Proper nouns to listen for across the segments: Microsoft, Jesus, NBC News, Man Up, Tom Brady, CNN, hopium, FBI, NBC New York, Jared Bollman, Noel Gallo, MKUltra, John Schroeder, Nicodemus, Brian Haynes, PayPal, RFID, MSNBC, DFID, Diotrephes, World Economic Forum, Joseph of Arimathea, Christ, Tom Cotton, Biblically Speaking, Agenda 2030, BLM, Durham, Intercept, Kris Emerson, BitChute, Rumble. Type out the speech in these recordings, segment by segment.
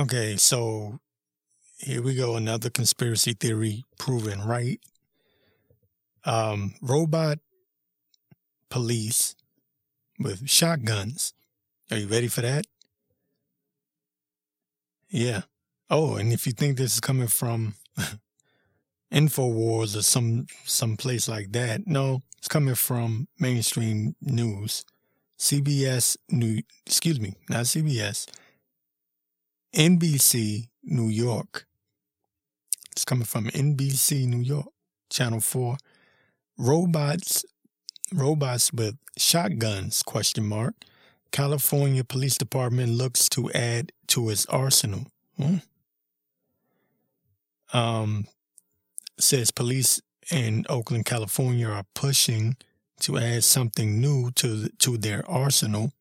Okay, so here we go. Another conspiracy theory proven right. Robot police with shotguns. Are you ready for that? Yeah. Oh, and if you think this is coming from InfoWars or some place like that, no, it's coming from mainstream news. NBC New York. It's coming from NBC New York, Channel 4. Robots with shotguns, ? California Police Department looks to add to its arsenal. Says police in Oakland, California are pushing to add something new to their arsenal.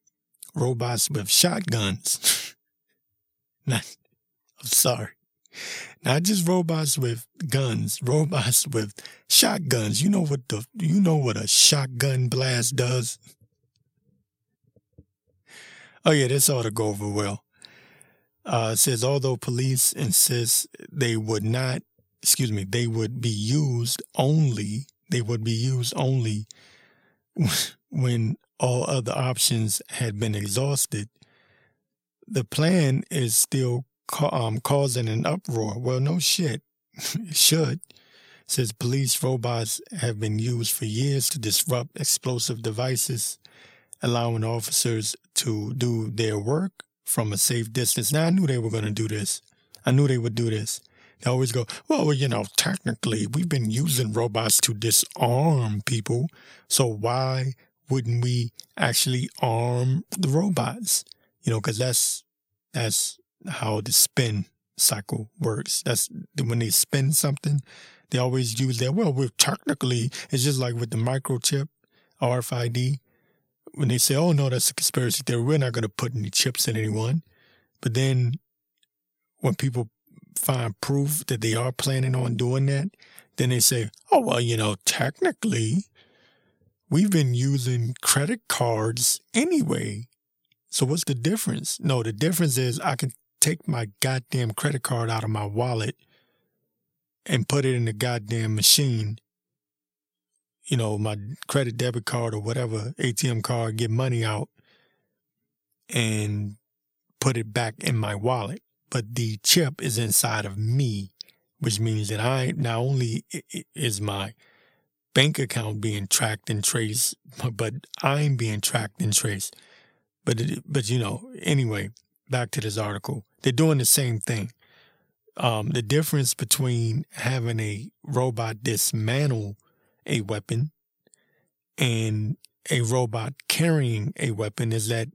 Robots with shotguns. Not just robots with guns, robots with shotguns. You know what a shotgun blast does? Oh yeah, this ought to go over well. It says although police insist they would be used only when all other options had been exhausted, the plan is still causing an uproar. Well, no shit. It should. It says police robots have been used for years to disrupt explosive devices, allowing officers to do their work from a safe distance. Now, I knew they were going to do this. I knew they would do this. They always go, well, technically, we've been using robots to disarm people. So why wouldn't we actually arm the robots? Because that's how the spin cycle works. That's when they spin something, they always use that. Well, we're technically, it's just like with the microchip, RFID. When they say, oh, no, that's a conspiracy theory. We're not going to put any chips in anyone. But then when people find proof that they are planning on doing that, then they say, oh, well, technically, we've been using credit cards anyway. So what's the difference? No, the difference is I can take my goddamn credit card out of my wallet and put it in the goddamn machine. My credit debit card or whatever, ATM card, get money out and put it back in my wallet. But the chip is inside of me, which means that I, not only is my bank account being tracked and traced, but I'm being tracked and traced. But anyway, back to this article. They're doing the same thing. The difference between having a robot dismantle a weapon and a robot carrying a weapon is that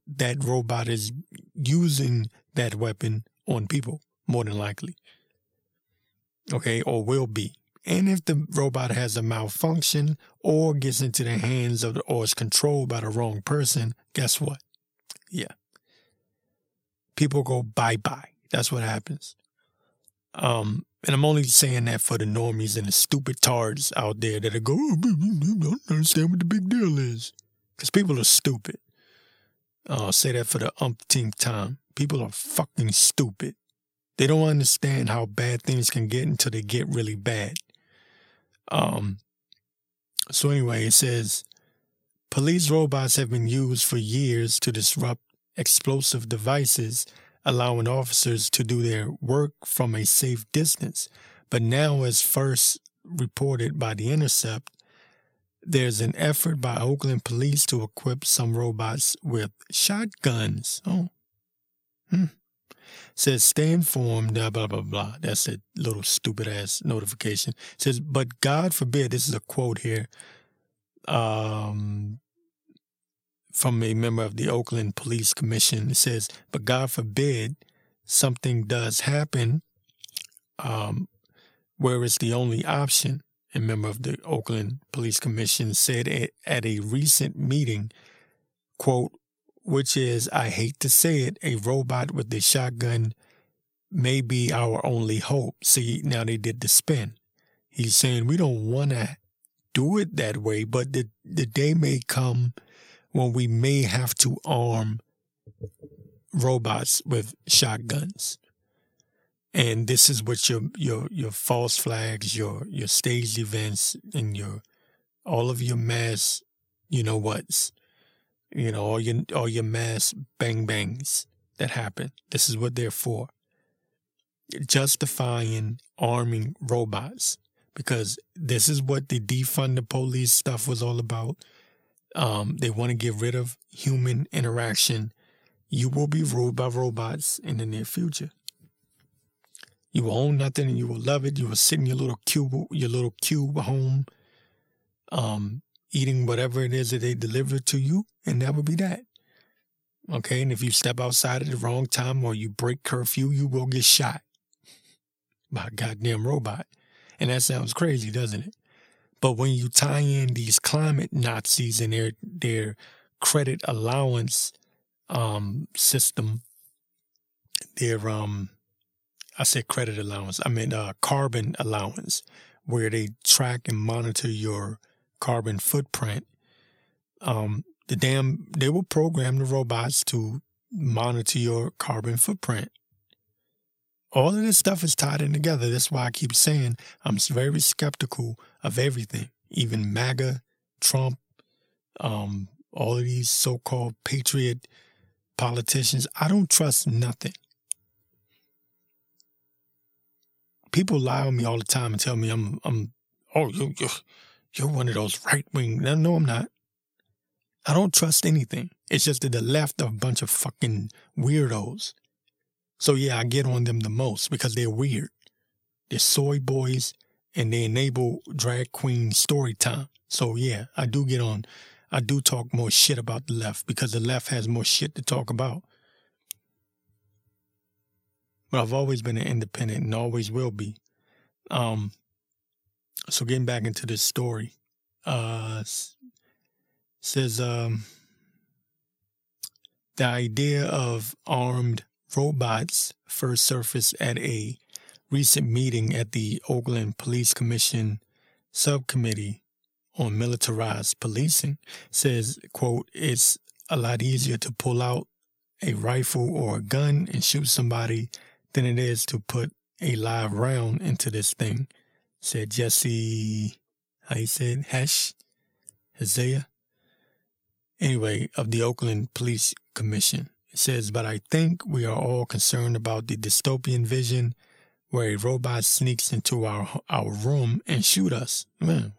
robot is using that weapon on people, more than likely. Okay, or will be. And if the robot has a malfunction or gets into the hands of or is controlled by the wrong person, guess what? Yeah. People go bye-bye. That's what happens. And I'm only saying that for the normies and the stupid tards out there that go, I don't understand what the big deal is. Because people are stupid. I'll say that for the umpteenth time. People are fucking stupid. They don't understand how bad things can get until they get really bad. So anyway, it says, police robots have been used for years to disrupt explosive devices, allowing officers to do their work from a safe distance. But now, as first reported by The Intercept, there's an effort by Oakland police to equip some robots with shotguns. Says, stay informed, blah, blah, blah, blah. That's a little stupid-ass notification. Says, but God forbid, this is a quote here, from a member of the Oakland Police Commission. It says, but God forbid something does happen where it's the only option. A member of the Oakland Police Commission said at a recent meeting, quote, which is, I hate to say it, a robot with a shotgun may be our only hope. See, now they did the spin. He's saying we don't want to do it that way, but the day may come when we may have to arm robots with shotguns. And this is what your false flags, your staged events, and all of your mass, all your mass bang bangs that happen. This is what they're for. Justifying arming robots, because this is what the defund the police stuff was all about. They want to get rid of human interaction. You will be ruled by robots in the near future. You will own nothing and you will love it. You will sit in your little cube home, eating whatever it is that they deliver to you, and that will be that. Okay, and if you step outside at the wrong time or you break curfew, you will get shot by a goddamn robot. And that sounds crazy, doesn't it? But when you tie in these climate Nazis and their credit allowance system, I said credit allowance. I meant carbon allowance, where they track and monitor your carbon footprint. They will program the robots to monitor your carbon footprint. All of this stuff is tied in together. That's why I keep saying I'm very skeptical of everything, even MAGA, Trump, all of these so-called patriot politicians. I don't trust nothing. People lie on me all the time and tell me you're one of those right wing. No, I'm not. I don't trust anything. It's just that the left are a bunch of fucking weirdos. So yeah, I get on them the most because they're weird. They're soy boys and they enable drag queen story time. So yeah, I do talk more shit about the left because the left has more shit to talk about. But I've always been an independent and always will be. So getting back into this story, says the idea of armed robots first surfaced at a recent meeting at the Oakland Police Commission subcommittee on militarized policing. Says, quote, "It's a lot easier to pull out a rifle or a gun and shoot somebody than it is to put a live round into this thing," said Jesse, Hezea, anyway, of the Oakland Police Commission. It says, "But I think we are all concerned about the dystopian vision where a robot sneaks into our room and shoot us." Man.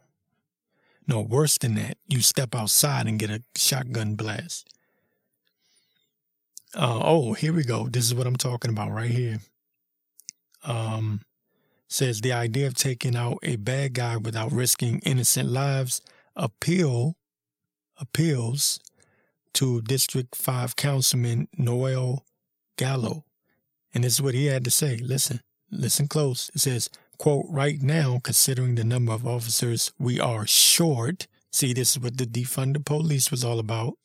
No, worse than that, you step outside and get a shotgun blast. Here we go. This is what I'm talking about right here. Says the idea of taking out a bad guy without risking innocent lives appeals to District 5 Councilman Noel Gallo. And this is what he had to say. Listen close. It says, quote, "Right now, considering the number of officers we are short," see, this is what the defund the police was all about,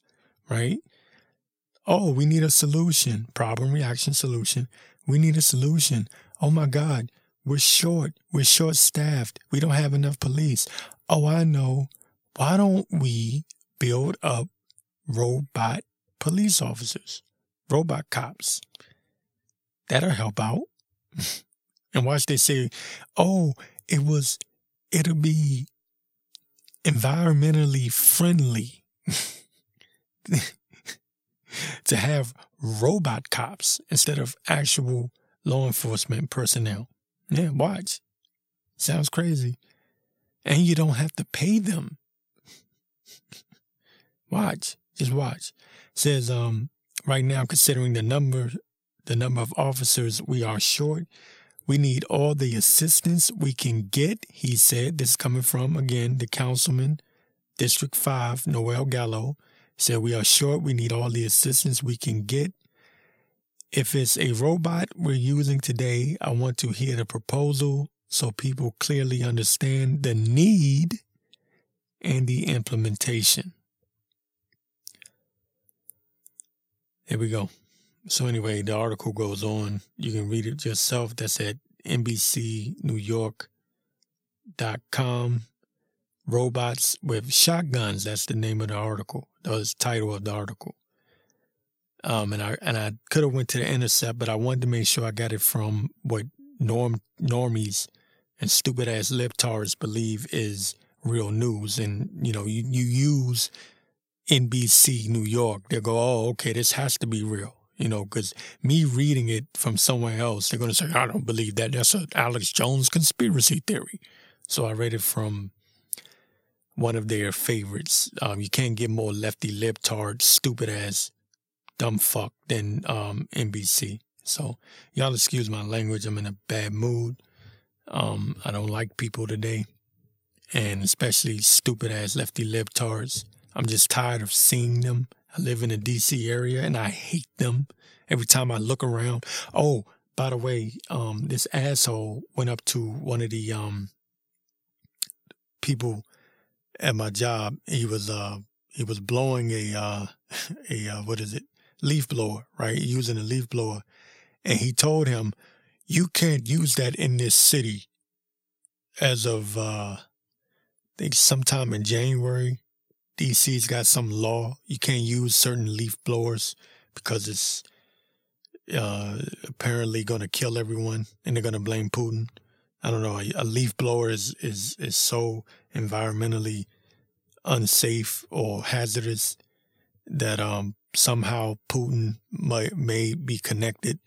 right? "Oh, we need a solution. Problem, reaction, solution. We need a solution. Oh, my God. We're short. We're short-staffed. We don't have enough police. Oh, I know. Why don't we build up robot police officers, robot cops? That'll help out." And watch, they say, "Oh, it'll be environmentally friendly." To have robot cops instead of actual law enforcement personnel. Yeah, watch. Sounds crazy. And you don't have to pay them. Watch. Just watch. It says, "Right now, considering the number of officers we are short, we need all the assistance we can get," he said. This is coming from, again, the councilman, District 5, Noel Gallo. Said, "We are short. We need all the assistance we can get. If it's a robot we're using today, I want to hear the proposal so people clearly understand the need and the implementation." There we go. So anyway, the article goes on. You can read it yourself. That's at NBCNewYork.com. "Robots with Shotguns." That's the name of the article. That was the title of the article. And I could have went to the Intercept, but I wanted to make sure I got it from what normies and stupid ass libtards believe is real news. And, you know, you use NBC New York, they'll go, oh, okay, this has to be real. You know, because me reading it from somewhere else, they're going to say, I don't believe that. That's an Alex Jones conspiracy theory. So I read it from one of their favorites. You can't get more lefty, libtard, stupid ass, dumb fuck than NBC. So y'all excuse my language. I'm in a bad mood. I don't like people today. And especially stupid ass lefty libtards. I'm just tired of seeing them. I live in the D.C. area, and I hate them. Every time I look around. Oh, by the way, this asshole went up to one of the people at my job. He was blowing a leaf blower, right? Using a leaf blower, and he told him, "You can't use that in this city." As of I think sometime in January. DC's got some law. You can't use certain leaf blowers because it's apparently going to kill everyone, and they're going to blame Putin. I don't know. A leaf blower is so environmentally unsafe or hazardous that somehow Putin may be connected.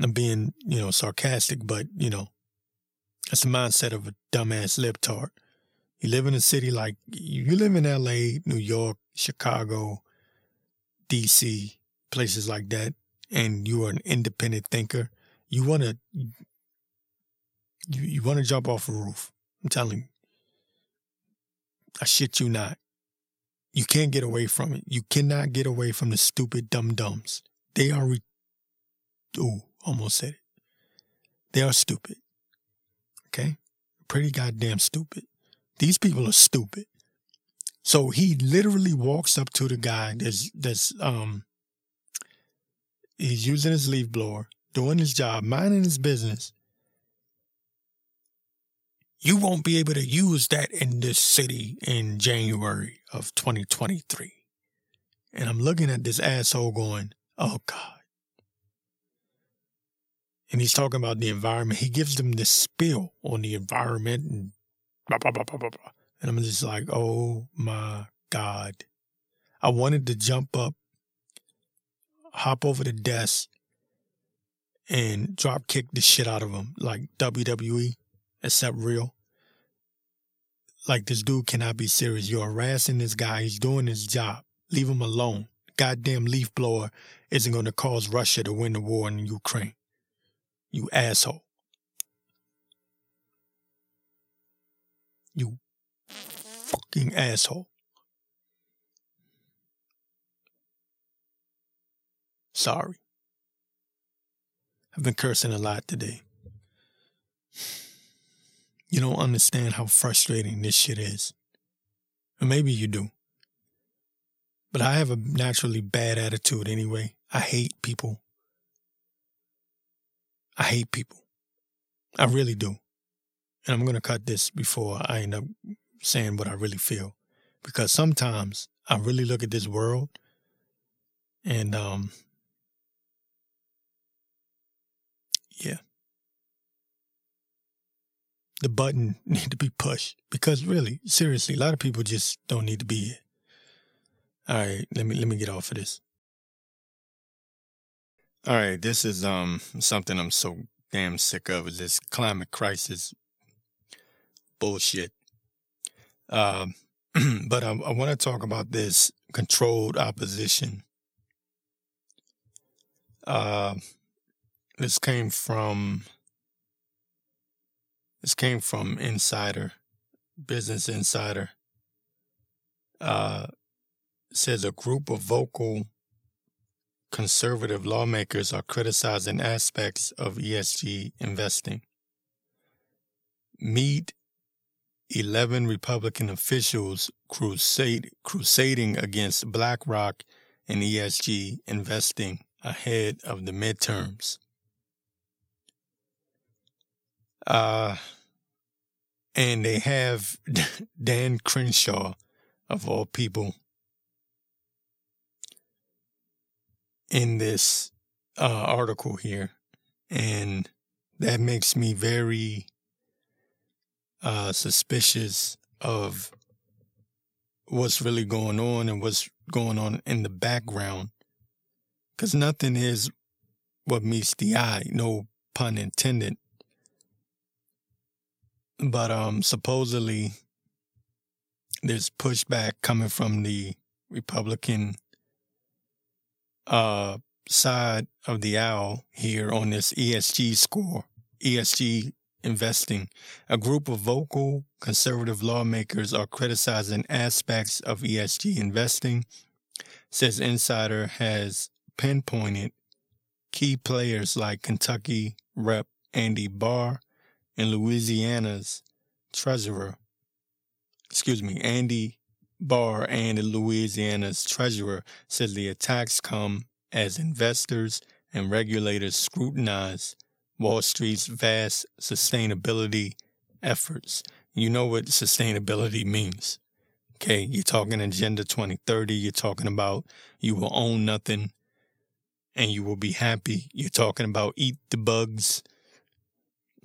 I'm being, sarcastic, but, that's the mindset of a dumbass libtard. You live in a city like you live in L.A., New York, Chicago, D.C., places like that, and you are an independent thinker. You want to jump off a roof. I'm telling you. I shit you not. You can't get away from it. You cannot get away from the stupid dum-dums. They are almost said it. They are stupid. Okay? Pretty goddamn stupid. These people are stupid. So he literally walks up to the guy that's he's using his leaf blower, doing his job, minding his business. You won't be able to use that in this city in January of 2023. And I'm looking at this asshole going, oh God. And he's talking about the environment. He gives them this spiel on the environment and blah, blah, blah, blah, blah, blah. And I'm just like, oh my God. I wanted to jump up, hop over the desk, and drop kick the shit out of him, like WWE, except real. Like, this dude cannot be serious. You're harassing this guy. He's doing his job. Leave him alone. Goddamn leaf blower isn't going to cause Russia to win the war in Ukraine. You asshole. You fucking asshole. Sorry. I've been cursing a lot today. You don't understand how frustrating this shit is. Or maybe you do. But I have a naturally bad attitude anyway. I hate people. I really do. And I'm going to cut this before I end up saying what I really feel. Because sometimes I really look at this world and, yeah. The button need to be pushed. Because really, seriously, a lot of people just don't need to be here. All right, let me get off of this. All right, this is something I'm so damn sick of, is this climate crisis bullshit. But I want to talk about this controlled opposition. This came from Insider, Business Insider. It says a group of vocal conservative lawmakers are criticizing aspects of ESG investing. Meet 11 Republican officials crusading against BlackRock and ESG investing ahead of the midterms. And they have Dan Crenshaw, of all people, in this article here. And that makes me very suspicious of what's really going on and what's going on in the background. Because nothing is what meets the eye, no pun intended. But supposedly there's pushback coming from the Republican side of the aisle here on this ESG score, ESG investing. A group of vocal conservative lawmakers are criticizing aspects of ESG investing, says Insider has pinpointed key players like Kentucky Rep. Andy Barr and Louisiana's treasurer. Andy Barr and Louisiana's treasurer says the attacks come as investors and regulators scrutinize Wall Street's vast sustainability efforts. You know what sustainability means. Okay, you're talking Agenda 2030. You're talking about you will own nothing and you will be happy. You're talking about eat the bugs.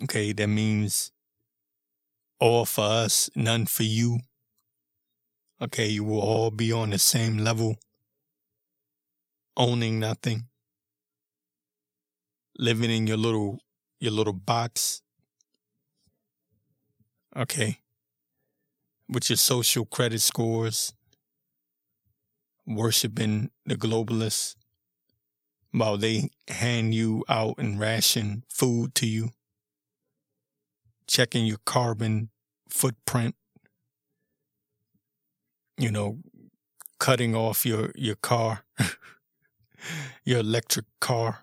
Okay, that means all for us, none for you. Okay, you will all be on the same level, owning nothing, living in your little box. Okay, with your social credit scores, worshiping the globalists while they hand you out and ration food to you, checking your carbon footprint, you know, cutting off your car, your electric car.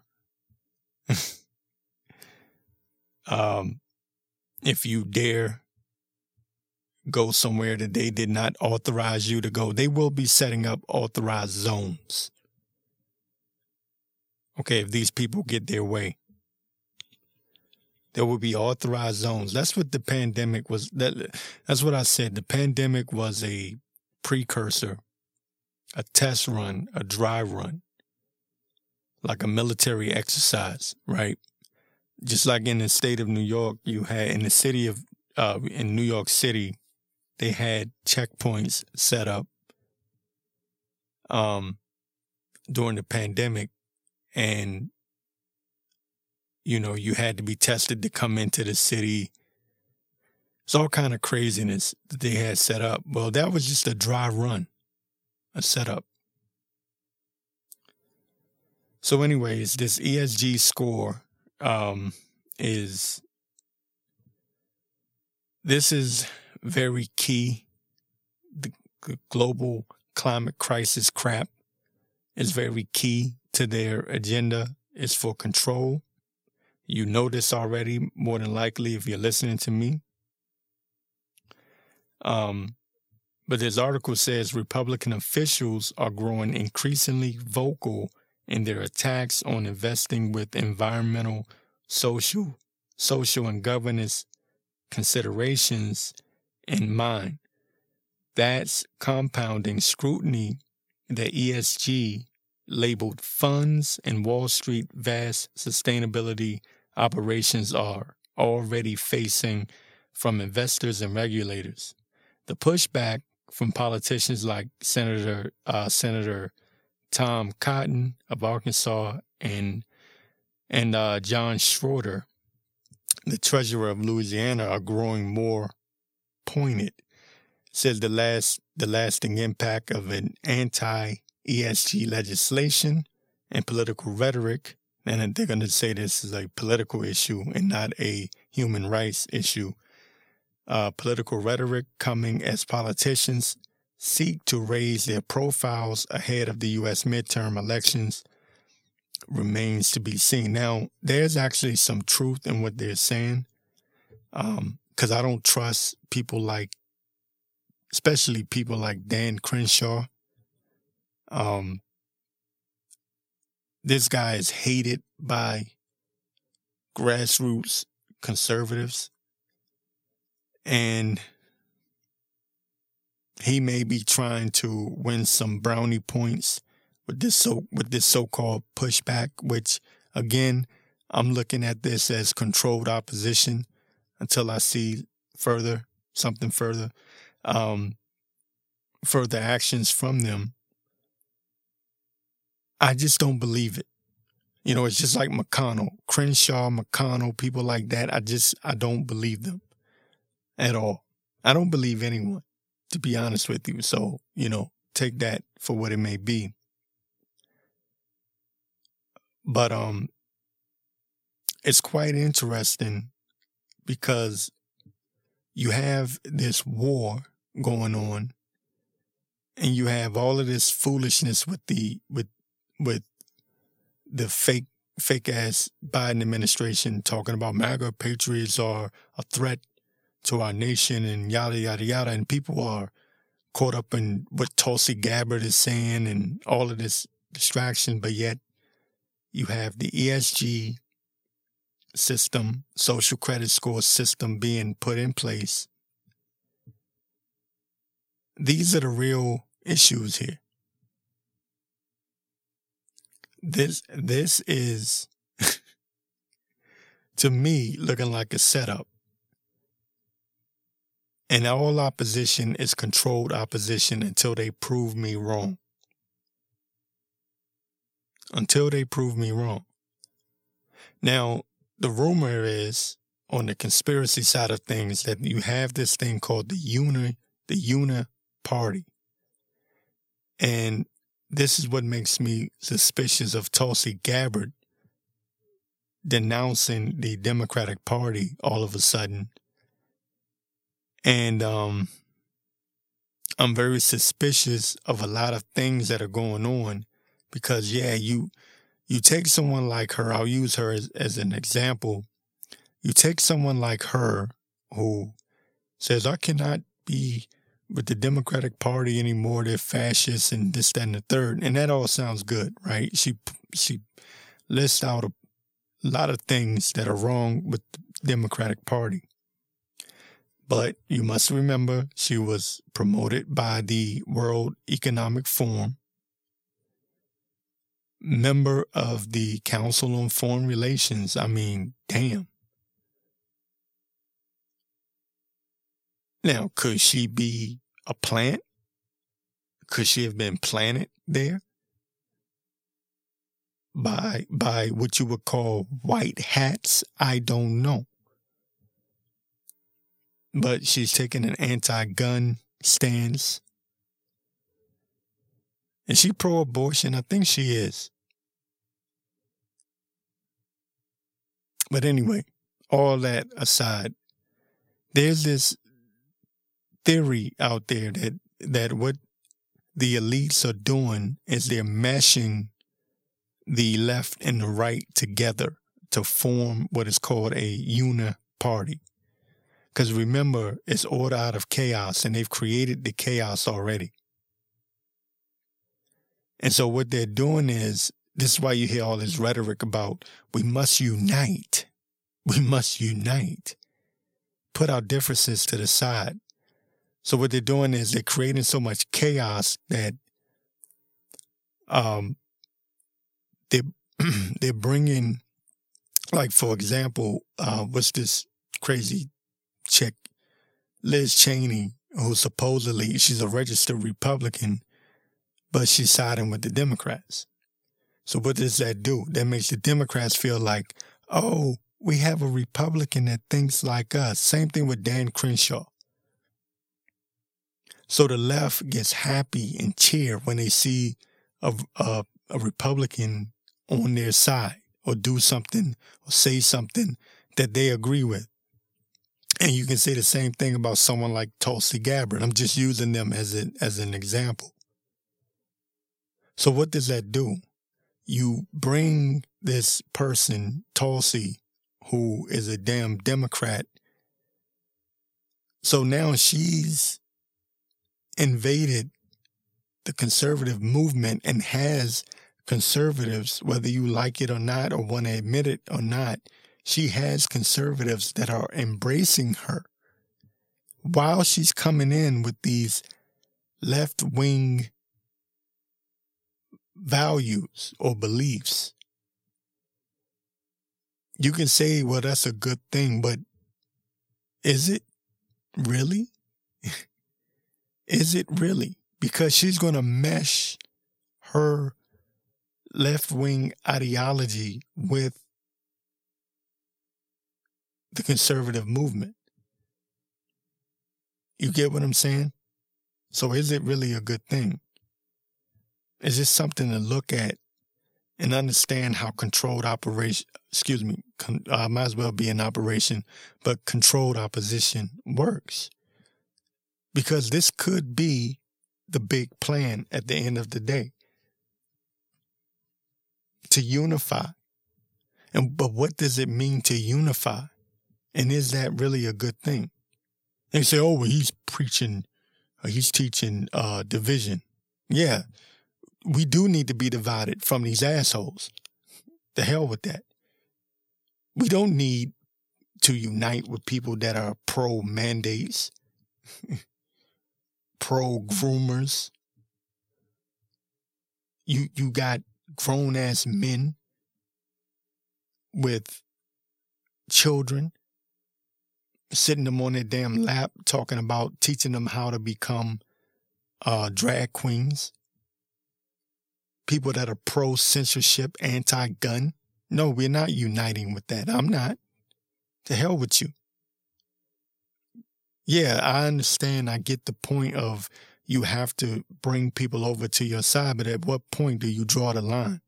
If you dare go somewhere that they did not authorize you to go, they will be setting up authorized zones. Okay, if these people get their way, there will be authorized zones. That's what the pandemic was. That's what I said. The pandemic was a precursor, a test run, a dry run, like a military exercise, right? Just like in the state of New York, you had in the city of, in New York City, they had checkpoints set up during the pandemic. And, you know, you had to be tested to come into the city. It's all kind of craziness that they had set up. Well, that was just a dry run, a setup. So anyways, this ESG score is very key. The global climate crisis crap is very key to their agenda. It's for control. You know this already, more than likely, if you're listening to me. But this article says Republican officials are growing increasingly vocal in their attacks on investing with environmental, social, and governance considerations in mind. That's compounding scrutiny that ESG labeled funds and Wall Street vast sustainability operations are already facing from investors and regulators. The pushback from politicians like Senator Tom Cotton of Arkansas and John Schroeder, the treasurer of Louisiana, are growing more pointed. Says the lasting impact of an anti-ESG legislation and political rhetoric, and they're going to say this is a political issue and not a human rights issue. Political rhetoric coming as politicians seek to raise their profiles ahead of the U.S. midterm elections remains to be seen. Now, there's actually some truth in what they're saying, because I don't trust people like, especially people like Dan Crenshaw. This guy is hated by grassroots conservatives, and he may be trying to win some brownie points with this so-called pushback, which, again, I'm looking at this as controlled opposition until I see further actions from them. I just don't believe it. You know, it's just like Crenshaw, McConnell, people like that. I don't believe them at all. I don't believe anyone, to be honest with you. So, you know, take that for what it may be. But it's quite interesting because you have this war going on, and you have all of this foolishness with the fake ass Biden administration talking about MAGA patriots are a threat to our nation and yada, yada, yada. And people are caught up in what Tulsi Gabbard is saying and all of this distraction. But yet you have the ESG system, social credit score system being put in place. These are the real issues here. This is, to me, looking like a setup. And all opposition is controlled opposition until they prove me wrong. Now, the rumor is, on the conspiracy side of things, that you have this thing called the uni-party. And this is what makes me suspicious of Tulsi Gabbard denouncing the Democratic Party all of a sudden. And I'm very suspicious of a lot of things that are going on because, yeah, you take someone like her. I'll use her as an example. You take someone like her who says, I cannot be with the Democratic Party anymore, they're fascists and this, that, and the third. And that all sounds good, right? She lists out a lot of things that are wrong with the Democratic Party. But you must remember, she was promoted by the World Economic Forum, member of the Council on Foreign Relations. I mean, damn. Now, could she be a plant? Could she have been planted there by what you would call white hats? I don't know. But she's taking an anti-gun stance. Is she pro-abortion? I think she is. But anyway, all that aside, there's this theory out there that what the elites are doing is they're mashing the left and the right together to form what is called a uni-party. Because remember, it's order out of chaos, and they've created the chaos already. And so what they're doing is, this is why you hear all this rhetoric about we must unite, put our differences to the side. So what they're doing is they're creating so much chaos that they're bringing, like, for example, what's this crazy chick, Liz Cheney, who supposedly she's a registered Republican, but she's siding with the Democrats. So what does that do? That makes the Democrats feel like, oh, we have a Republican that thinks like us. Same thing with Dan Crenshaw. So the left gets happy and cheered when they see a Republican on their side or do something or say something that they agree with. And you can say the same thing about someone like Tulsi Gabbard. I'm just using them as an example. So what does that do? You bring this person, Tulsi, who is a damn Democrat. So now she's invaded the conservative movement and has conservatives, whether you like it or not, or want to admit it or not, she has conservatives that are embracing her while she's coming in with these left-wing values or beliefs. you can say, well, that's a good thing, but is it really? Is it really? Because she's going to mesh her left-wing ideology with the conservative movement. You get what I'm saying? So is it really a good thing? Is this something to look at and understand how controlled operation, might as well be an operation, but controlled opposition works? Because this could be the big plan at the end of the day, to unify. But what does it mean to unify? And is that really a good thing? They say, oh, well, he's preaching, or he's teaching division. Yeah, we do need to be divided from these assholes. The hell with that. We don't need to unite with people that are pro-mandates, pro-groomers. You got grown-ass men with children, sitting them on their damn lap, talking about teaching them how to become drag queens. People that are pro-censorship, anti-gun. No, we're not uniting with that. I'm not. To hell with you. Yeah, I understand. I get the point of you have to bring people over to your side, but at what point do you draw the line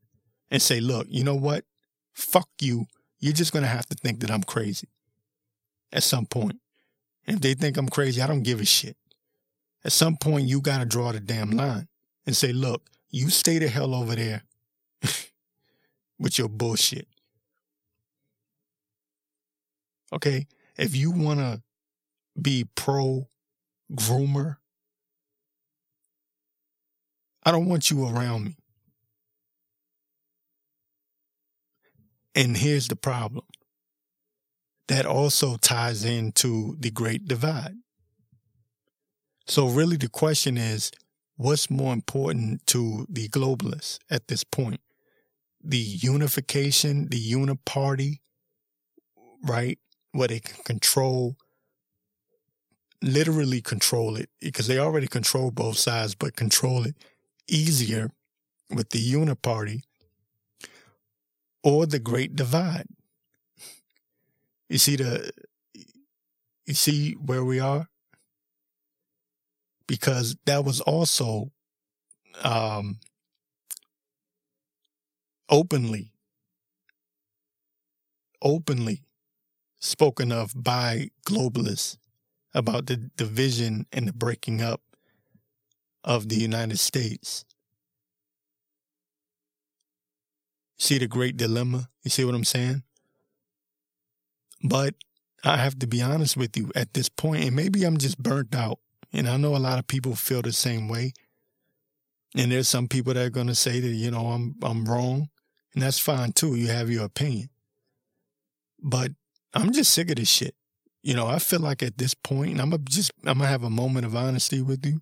and say, look, you know what? Fuck you. You're just going to have to think that I'm crazy at some point. If they think I'm crazy, I don't give a shit. At some point, you got to draw the damn line and say, look, you stay the hell over there with your bullshit. Okay, if you want to be pro-groomer, I don't want you around me. And here's the problem. That also ties into the Great Divide. So really the question is, what's more important to the globalists at this point? The unification, the uni-party, right? Where they can control, literally control it, because they already control both sides, but control it easier with the uni-party, or the Great Divide. You see where we are? Because that was also openly spoken of by globalists about the division and the breaking up of the United States. See the great dilemma? You see what I'm saying? But I have to be honest with you at this point, and maybe I'm just burnt out. And I know a lot of people feel the same way. And there's some people that are going to say that, you know, I'm wrong. And that's fine, too. You have your opinion. But I'm just sick of this shit. You know, I feel like at this point, and I'm going to have a moment of honesty with you.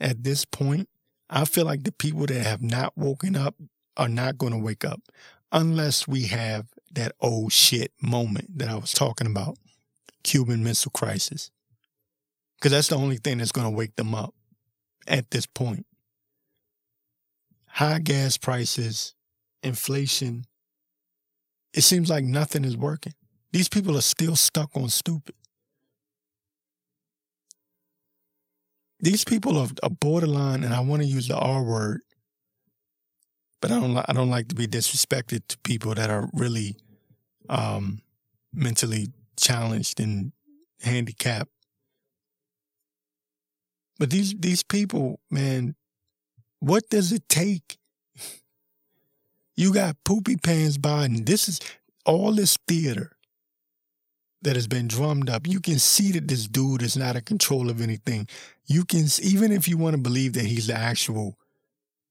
At this point, I feel like the people that have not woken up are not going to wake up unless we have that old shit moment that I was talking about, Cuban Missile Crisis. Because that's the only thing that's going to wake them up at this point. High gas prices, inflation. It seems like nothing is working. These people are still stuck on stupid. These people are borderline, and I want to use the R word, but I don't like to be disrespected to people that are really mentally challenged and handicapped. But these people, man, what does it take? You got poopy pants Biden. This is all this theater that has been drummed up. You can see that this dude is not in control of anything. You can, even if you want to believe that he's the actual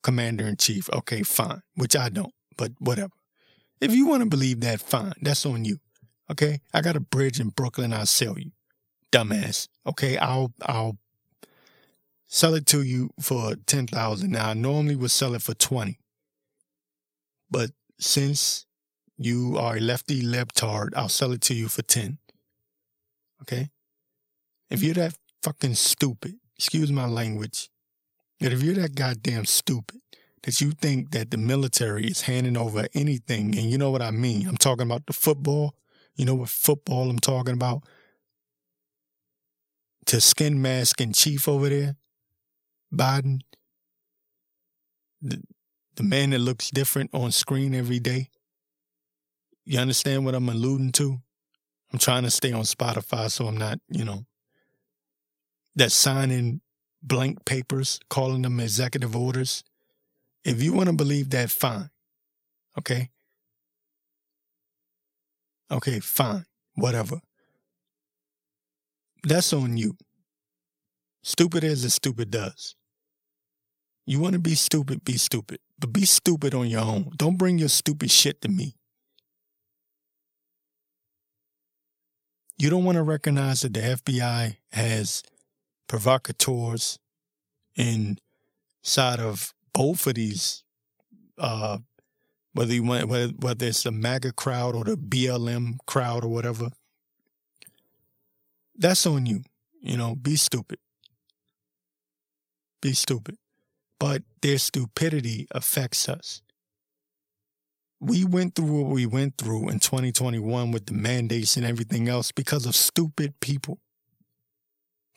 commander-in-chief, okay, fine, which I don't, but whatever. If you want to believe that, fine, that's on you, okay? I got a bridge in Brooklyn, I'll sell you, dumbass, okay? I'll sell it to you for $10,000. Now, I normally would sell it for $20,000, but since You are a lefty libtard. I'll sell it to you for 10. Okay? If you're that fucking stupid, excuse my language, but if you're that goddamn stupid that you think that the military is handing over anything, and you know what I mean. I'm talking about the football. You know what football I'm talking about? To skin mask in chief over there, Biden. The man that looks different on screen every day. You understand what I'm alluding to? I'm trying to stay on Spotify so I'm not, that signing blank papers, calling them executive orders. If you want to believe that, fine. Okay? Okay, fine. Whatever. That's on you. Stupid is as stupid does. You want to be stupid, but be stupid on your own. Don't bring your stupid shit to me. You don't want to recognize that the FBI has provocateurs inside of both of these, whether it's the MAGA crowd or the BLM crowd or whatever. That's on you. Be stupid. Be stupid. But their stupidity affects us. We went through what we went through in 2021 with the mandates and everything else because of stupid people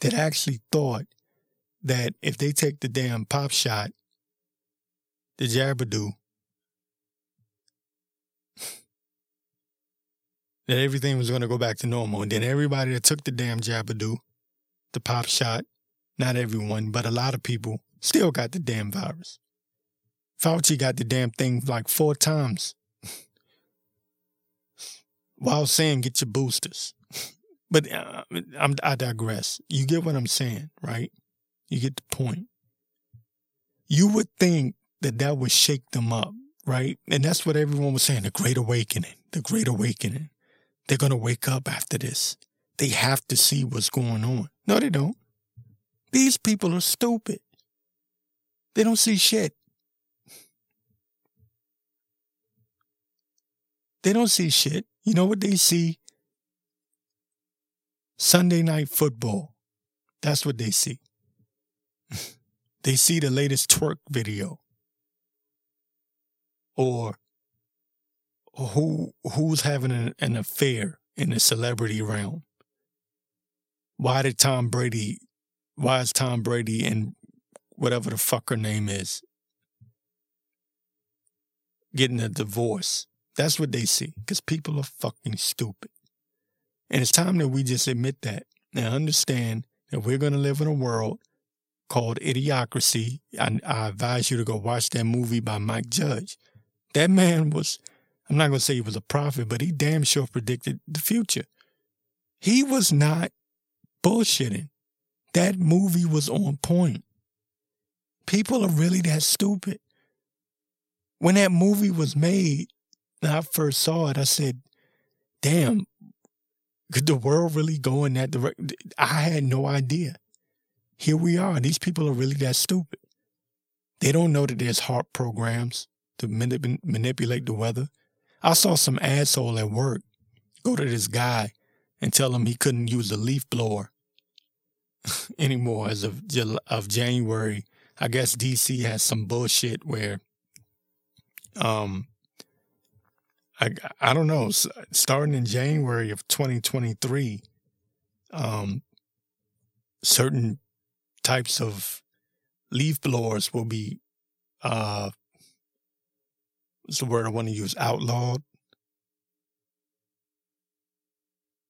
that actually thought that if they take the damn pop shot, the jabadoo, that everything was going to go back to normal. And then everybody that took the damn jabadoo, the pop shot, not everyone, but a lot of people, still got the damn virus. Fauci got the damn thing like 4 times while saying get your boosters. But I digress. You get what I'm saying, right? You get the point. You would think that would shake them up, right? And that's what everyone was saying, the Great Awakening, the Great Awakening. They're going to wake up after this. They have to see what's going on. No, they don't. These people are stupid. They don't see shit. They don't see shit. You know what they see? Sunday night football. That's what they see. They see the latest twerk video. Or who's having an affair in the celebrity realm. Why is Tom Brady and whatever the fuck her name is getting a divorce? That's what they see, because people are fucking stupid. And it's time that we just admit that and understand that we're going to live in a world called idiocracy. I advise you to go watch that movie by Mike Judge. That man was, I'm not going to say he was a prophet, but he damn sure predicted the future. He was not bullshitting. That movie was on point. People are really that stupid. When that movie was made, and I first saw it, I said, damn, could the world really go in that direction? I had no idea. Here we are. These people are really that stupid. They don't know that there's HAARP programs to manipulate the weather. I saw some asshole at work go to this guy and tell him he couldn't use the leaf blower anymore as of January. I guess DC has some bullshit where, I don't know, starting in January of 2023, certain types of leaf blowers will be, what's the word I want to use, outlawed.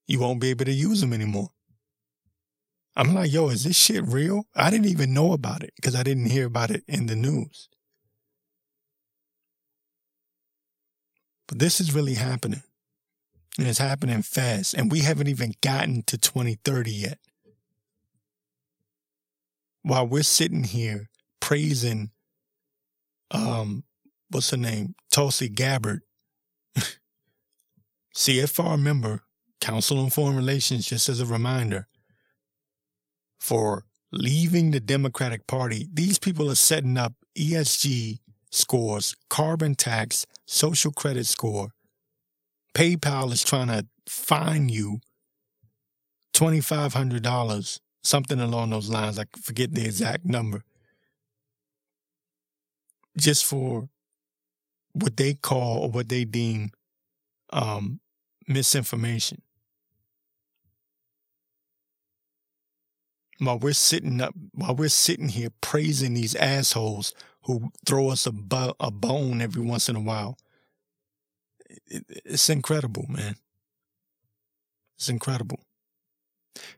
You won't be able to use them anymore. I'm like, yo, is this shit real? I didn't even know about it because I didn't hear about it in the news. But this is really happening. And it's happening fast. And we haven't even gotten to 2030 yet. While we're sitting here praising, what's her name? Tulsi Gabbard, CFR member, Council on Foreign Relations, just as a reminder, for leaving the Democratic Party. These people are setting up ESG scores, carbon tax, social credit score, PayPal is trying to fine you $2,500, something along those lines. I forget the exact number. Just for what they call or what they deem misinformation. While we're sitting here praising these assholes who throw us a bone every once in a while. It's incredible, man. It's incredible.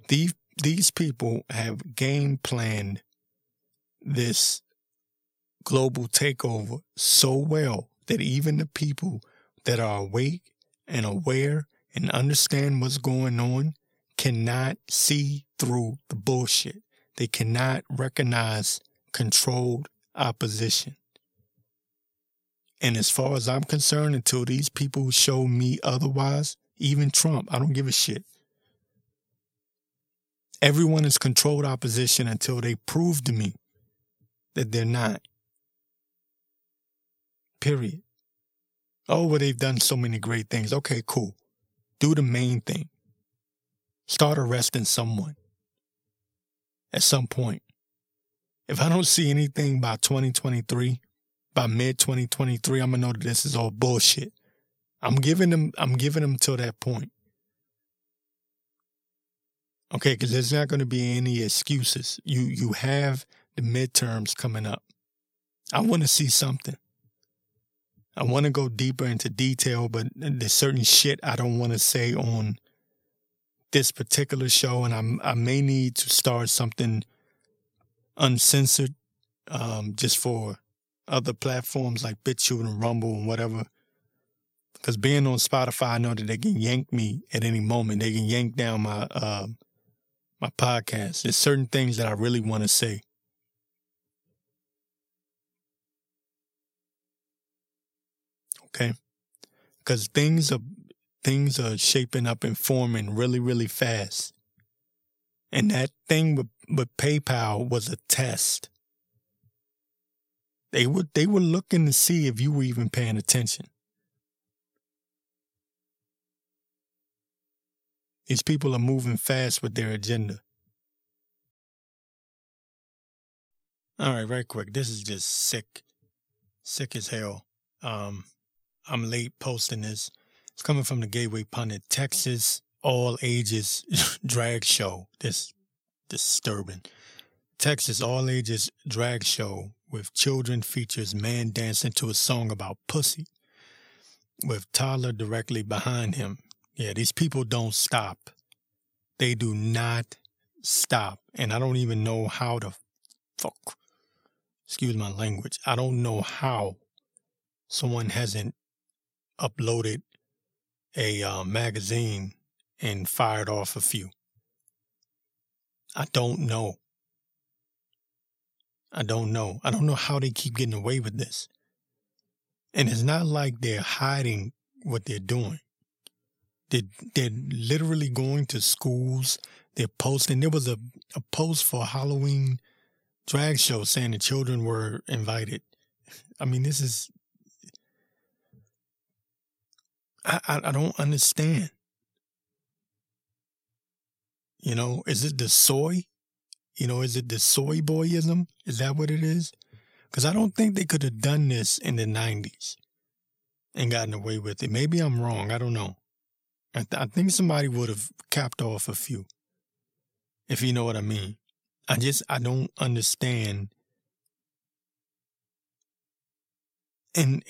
These people have game planned this global takeover so well that even the people that are awake and aware and understand what's going on cannot see through the bullshit. They cannot recognize controlled opposition. And as far as I'm concerned, until these people show me otherwise, even Trump, I don't give a shit. Everyone is controlled opposition until they prove to me that they're not. Period. Oh, well, they've done so many great things. Okay, cool. Do the main thing. Start arresting someone at some point. If I don't see anything by 2023, by mid-2023, I'm gonna know that this is all bullshit. I'm giving them till that point. Okay, because there's not gonna be any excuses. You have the midterms coming up. I want to see something. I want to go deeper into detail, but there's certain shit I don't want to say on this particular show, and I may need to start something uncensored, just for other platforms like BitChute and Rumble and whatever. Because being on Spotify, I know that they can yank me at any moment. They can yank down my my podcast. There's certain things that I really want to say. Okay? Because things are shaping up and forming really, really fast. And that thing with PayPal was a test. They were looking to see if you were even paying attention. These people are moving fast with their agenda. All right, right quick. This is just sick. Sick as hell. I'm late posting this. It's coming from the Gateway Pundit. Texas all ages drag show. This disturbing. Texas all ages drag show with children features man dancing to a song about pussy with toddler directly behind him. Yeah, these people don't stop. They do not stop. And I don't even know how to fuck. Excuse my language. I don't know how someone hasn't uploaded a magazine and fired off a few. I don't know. I don't know. I don't know how they keep getting away with this. And it's not like they're hiding what they're doing. They're literally going to schools. They're posting. There was a post for a Halloween drag show saying the children were invited. I mean, this is... I don't understand. You know, is it the soy? You know, is it the soy boyism? Is that what it is? Because I don't think they could have done this in the 90s and gotten away with it. Maybe I'm wrong. I don't know. I think somebody would have capped off a few, if you know what I mean. I don't understand. And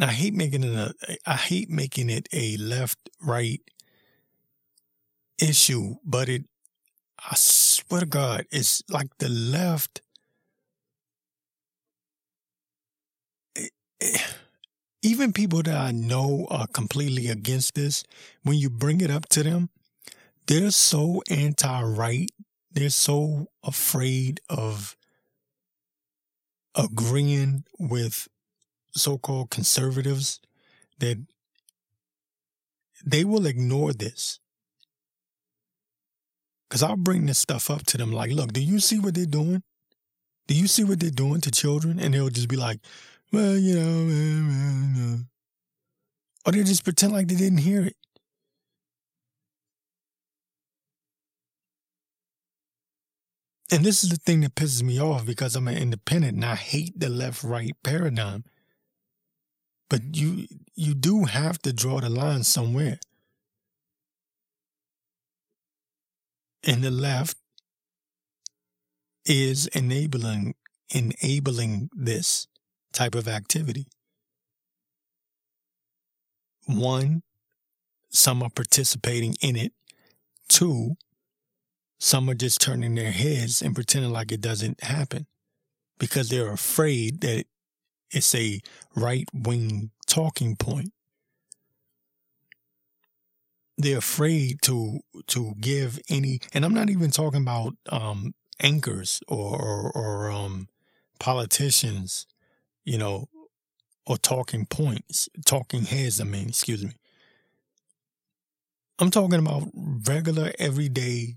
I hate making it a left-right issue, but I swear to God, it's like the left, even people that I know are completely against this, when you bring it up to them, they're so anti-right, they're so afraid of agreeing with so-called conservatives that they will ignore this. Because I'll bring this stuff up to them like, look, do you see what they're doing? Do you see what they're doing to children? And they'll just be like, well, you know. or they just pretend like they didn't hear it. And this is the thing that pisses me off, because I'm an independent and I hate the left-right paradigm. But you do have to draw the line somewhere. And the left is enabling this type of activity. One, some are participating in it. Two, some are just turning their heads and pretending like it doesn't happen because they're afraid that it's a right-wing talking point. They're afraid to give any, and I'm not even talking about anchors or politicians, you know, or talking heads. I mean, excuse me. I'm talking about regular, everyday,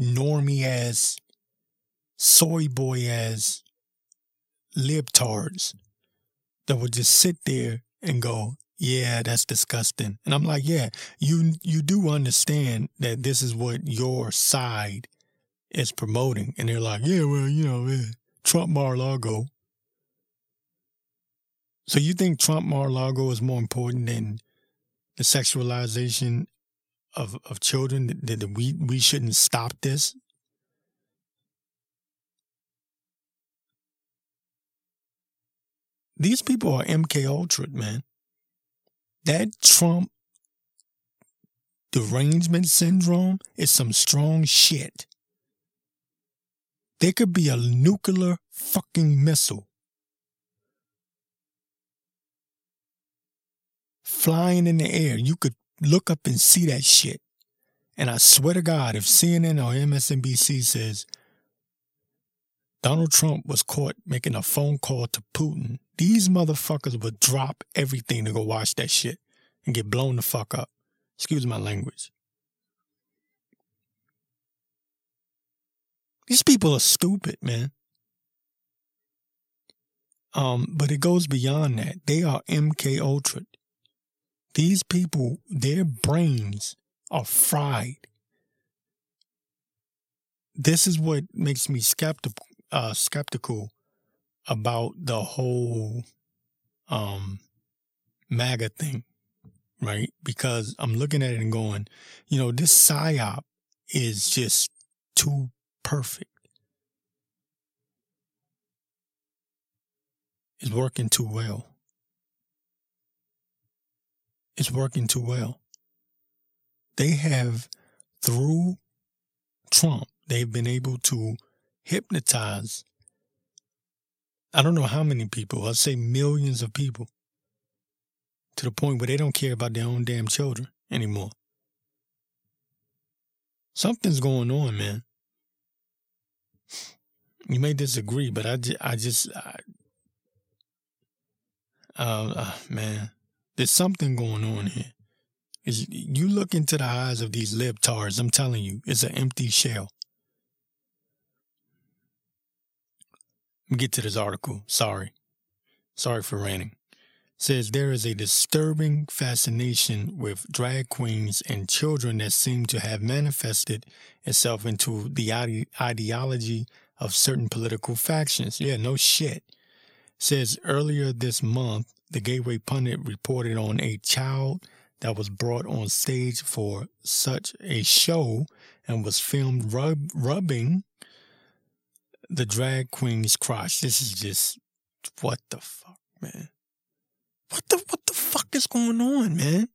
normie ass, soy boy ass libtards that would just sit there and go, yeah, that's disgusting. And I'm like, yeah, you do understand that this is what your side is promoting. And they're like, yeah, well, you know, Trump Mar-a-Lago. So you think Trump Mar-a-Lago is more important than the sexualization of children, that we shouldn't stop this? These people are MKUltra, man. That Trump derangement syndrome is some strong shit. They could be a nuclear fucking missile flying in the air. You could look up and see that shit. And I swear to God, if CNN or MSNBC says Donald Trump was caught making a phone call to Putin, these motherfuckers would drop everything to go watch that shit and get blown the fuck up. Excuse my language. These people are stupid, man. But it goes beyond that. They are MKUltra. These people, their brains are fried. This is what makes me skeptical about the whole MAGA thing, right? Because I'm looking at it and going, you know, this PSYOP is just too perfect. It's working too well. It's working too well. They have, through Trump, they've been able to hypnotize, I don't know how many people, I'd say millions of people, to the point where they don't care about their own damn children anymore. Something's going on, man. You may disagree, but man. There's something going on here. You look into the eyes of these libtards, I'm telling you, it's an empty shell. Let me get to this article. Sorry for ranting. It says there is a disturbing fascination with drag queens and children that seem to have manifested itself into the ideology of certain political factions. Yeah, no shit. It says earlier this month, the Gateway Pundit reported on a child that was brought on stage for such a show and was filmed rubbing the drag queen's crotch. This is just, what the fuck, man? What the fuck is going on, man?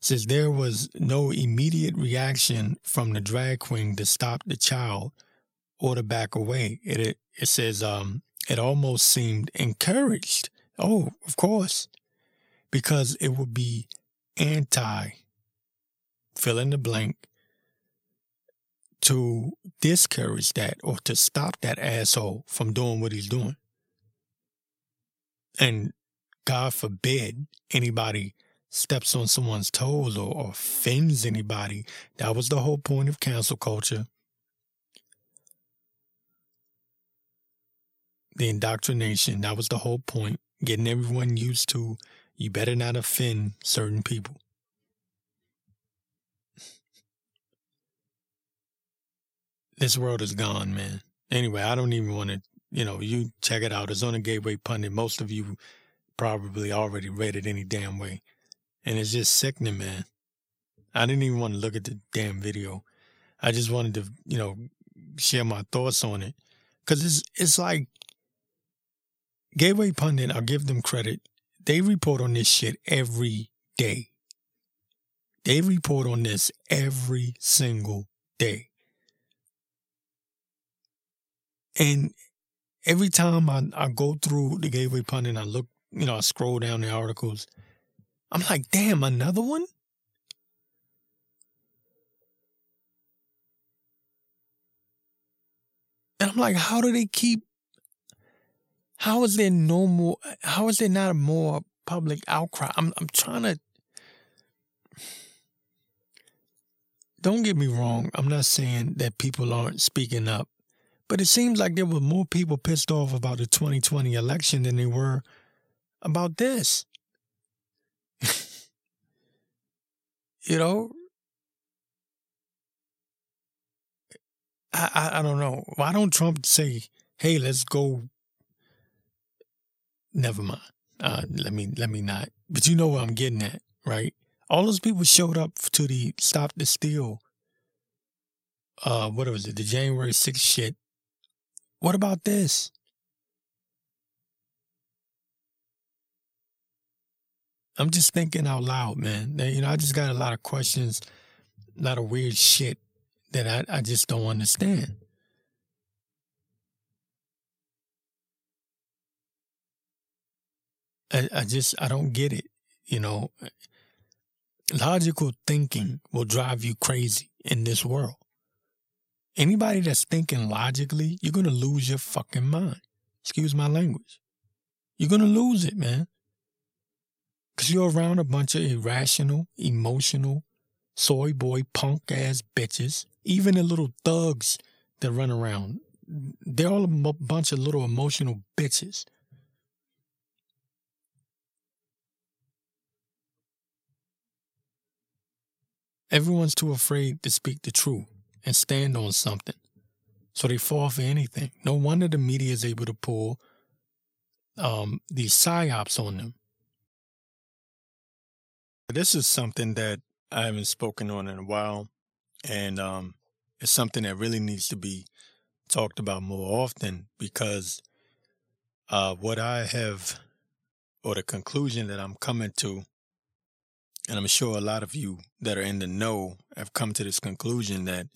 Since there was no immediate reaction from the drag queen to stop the child or to back away, it says, it almost seemed encouraged. Oh, of course. Because it would be fill in the blank, to discourage that or to stop that asshole from doing what he's doing. And God forbid anybody steps on someone's toes or offends anybody. That was the whole point of cancel culture. The indoctrination, that was the whole point. getting everyone used to you better not offend certain people. This world is gone, man. Anyway, I don't even want to, you check it out. It's on the Gateway Pundit. Most of you probably already read it any damn way. And it's just sickening, man. I didn't even want to look at the damn video. I just wanted to, share my thoughts on it. Because it's like, Gateway Pundit, I'll give them credit. They report on this shit every day. They report on this every single day. And every time I go through the Gateway Pundit, I look, I scroll down the articles. I'm like, damn, another one? And I'm like, how do they keep? How is there no more? How is there not a more public outcry? I'm trying to. Don't get me wrong. I'm not saying that people aren't speaking up, but it seems like there were more people pissed off about the 2020 election than they were about this. I don't know. Why don't Trump say, hey, let's go? Never mind. Let me not. But you know where I'm getting at, right? All those people showed up to the Stop the Steal. What was it? The January 6th shit. What about this? I'm just thinking out loud, man. I just got a lot of questions, a lot of weird shit that I just don't understand. I don't get it, Logical thinking will drive you crazy in this world. Anybody that's thinking logically, you're going to lose your fucking mind. Excuse my language. You're going to lose it, man. Because you're around a bunch of irrational, emotional, soy boy, punk-ass bitches. Even the little thugs that run around, they're all a bunch of little emotional bitches. Everyone's too afraid to speak the truth and stand on something, so they fall for anything. No wonder the media is able to pull these psyops on them. This is something that I haven't spoken on in a while, and it's something that really needs to be talked about more often, because what I have, or the conclusion that I'm coming to, and I'm sure a lot of you that are in the know have come to this conclusion, that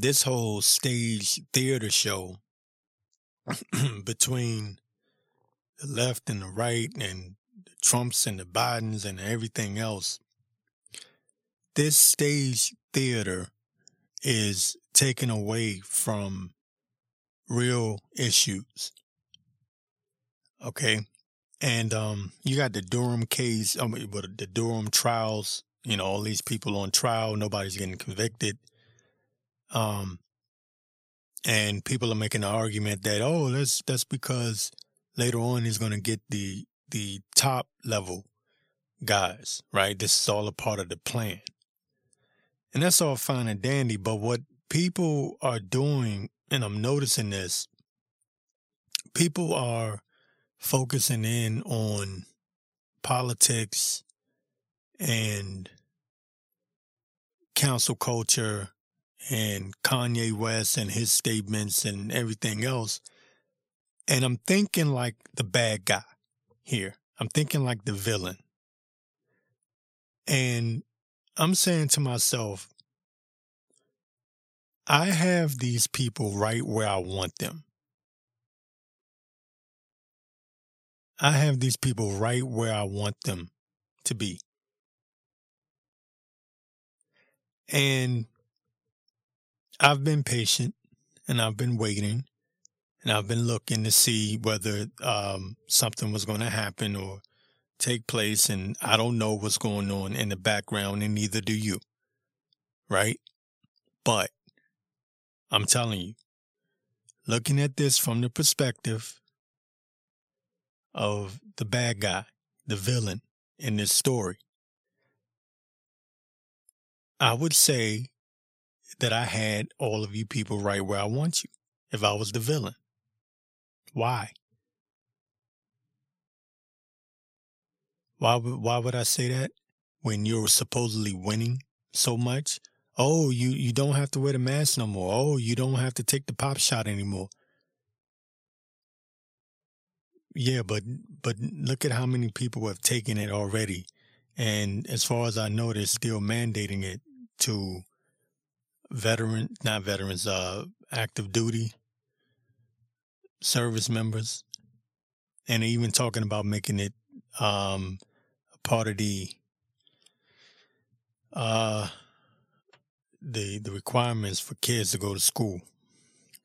this whole stage theater show between the left and the right and the Trumps and the Bidens and everything else, this stage theater is taken away from real issues. Okay. And you got the Durham case, the Durham trials, all these people on trial, nobody's getting convicted. And people are making the argument that, oh, that's because later on he's going to get the top level guys, right? This is all a part of the plan. And that's all fine and dandy, but what people are doing, and I'm noticing this, people are focusing in on politics and council culture and Kanye West and his statements and everything else. And I'm thinking like the bad guy here. I'm thinking like the villain. And I'm saying to myself, I have these people right where I want them. I have these people right where I want them to be. And I've been patient, and I've been waiting, and I've been looking to see whether something was going to happen or take place, and I don't know what's going on in the background, and neither do you, right? But I'm telling you, looking at this from the perspective of the bad guy, the villain in this story, I would say that I had all of you people right where I want you if I was the villain. Why? Why would I say that when you're supposedly winning so much? Oh, you don't have to wear the mask no more. Oh, you don't have to take the pop shot anymore. Yeah, but look at how many people have taken it already. And as far as I know, they're still mandating it to active duty service members. And they're even talking about making it part of the requirements for kids to go to school.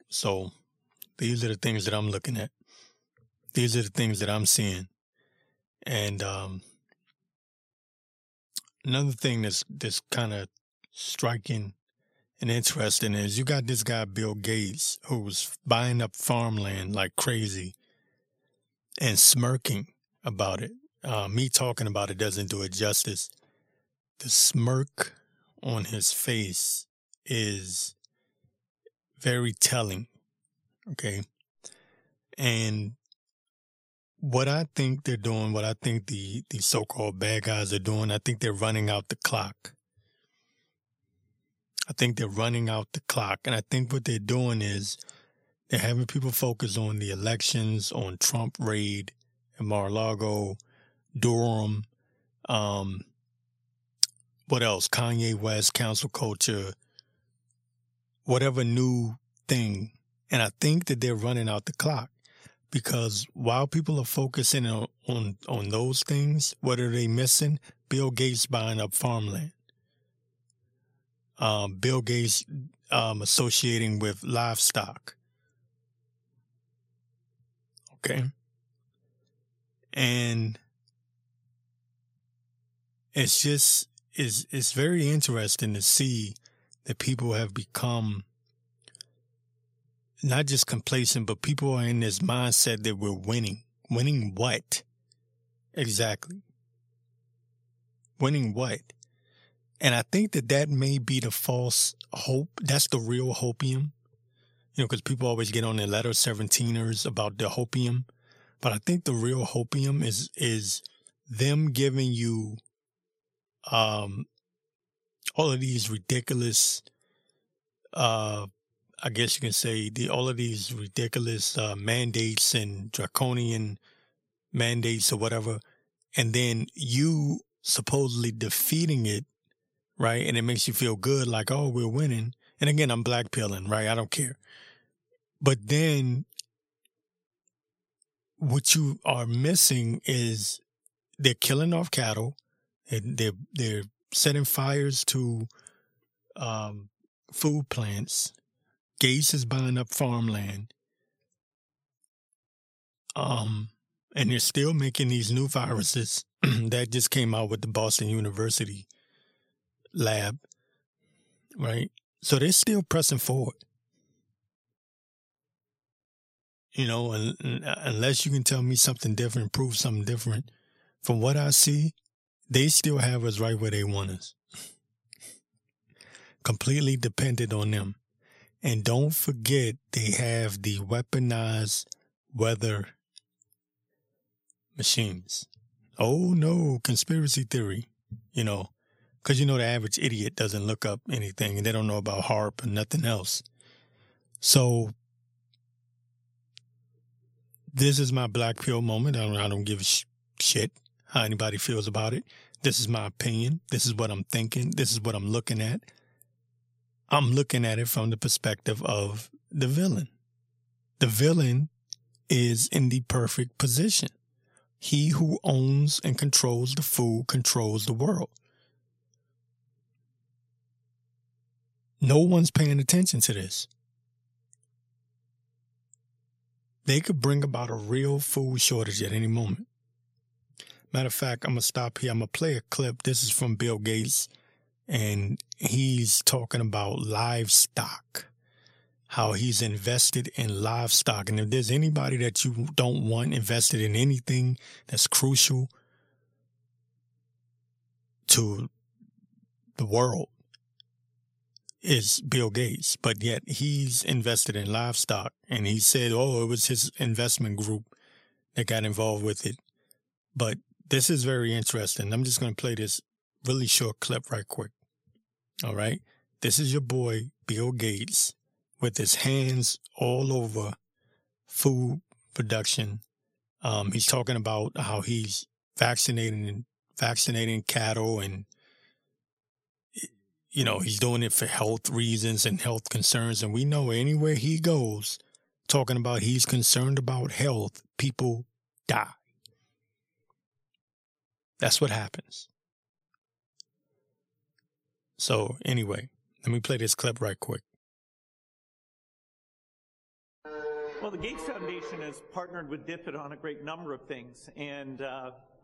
So these are the things that I'm looking at. These are the things that I'm seeing. And another thing that's kind of striking and interesting is you got this guy Bill Gates who's buying up farmland like crazy and smirking about it. Me talking about it doesn't do it justice. The smirk on his face is very telling. Okay. And what I think they're doing, what I think the so-called bad guys are doing, I think they're running out the clock. I think they're running out the clock. And I think what they're doing is they're having people focus on the elections, on Trump raid in Mar-a-Lago, Durham, what else? Kanye West, cancel culture, whatever new thing. And I think that they're running out the clock because while people are focusing on those things, what are they missing? Bill Gates buying up farmland. Bill Gates associating with livestock. Okay. And it's just... It's very interesting to see that people have become not just complacent, but people are in this mindset that we're winning. Winning what? Exactly. Winning what? And I think that may be the false hope. That's the real hopium. You know, because people always get on their letter 17ers about the hopium. But I think the real hopium is them giving you all of these ridiculous, I guess you can say all of these ridiculous, mandates and draconian mandates or whatever. And then you supposedly defeating it. Right. And it makes you feel good. Like, oh, we're winning. And again, I'm blackpilling. Right. I don't care. But then what you are missing is they're killing off cattle. They're setting fires to food plants. Gates is buying up farmland. And they're still making these new viruses that just came out with the Boston University lab, right? So they're still pressing forward. You know, and unless you can tell me something different, prove something different, from what I see, they still have us right where they want us. Completely dependent on them. And don't forget they have the weaponized weather machines. Oh no, conspiracy theory. You know, because you know the average idiot doesn't look up anything and they don't know about HAARP and nothing else. So this is my black pill moment. I don't give a shit how anybody feels about it. This is my opinion. This is what I'm thinking. This is what I'm looking at. I'm looking at it from the perspective of the villain. The villain is in the perfect position. He who owns and controls the food controls the world. No one's paying attention to this. They could bring about a real food shortage at any moment. Matter of fact, I'm going to stop here. I'm going to play a clip. This is from Bill Gates, and he's talking about livestock, how he's invested in livestock. And if there's anybody that you don't want invested in anything that's crucial to the world, is Bill Gates. But yet he's invested in livestock, and he said, oh, it was his investment group that got involved with it. But this is very interesting. I'm just going to play this really short clip right quick. All right. This is your boy, Bill Gates, with his hands all over food production. He's talking about how he's vaccinating cattle, and, you know, he's doing it for health reasons and health concerns. And we know anywhere he goes, talking about he's concerned about health, people die. That's what happens. So anyway, let me play this clip right quick. Well, the Gates Foundation has partnered with DFID on a great number of things. And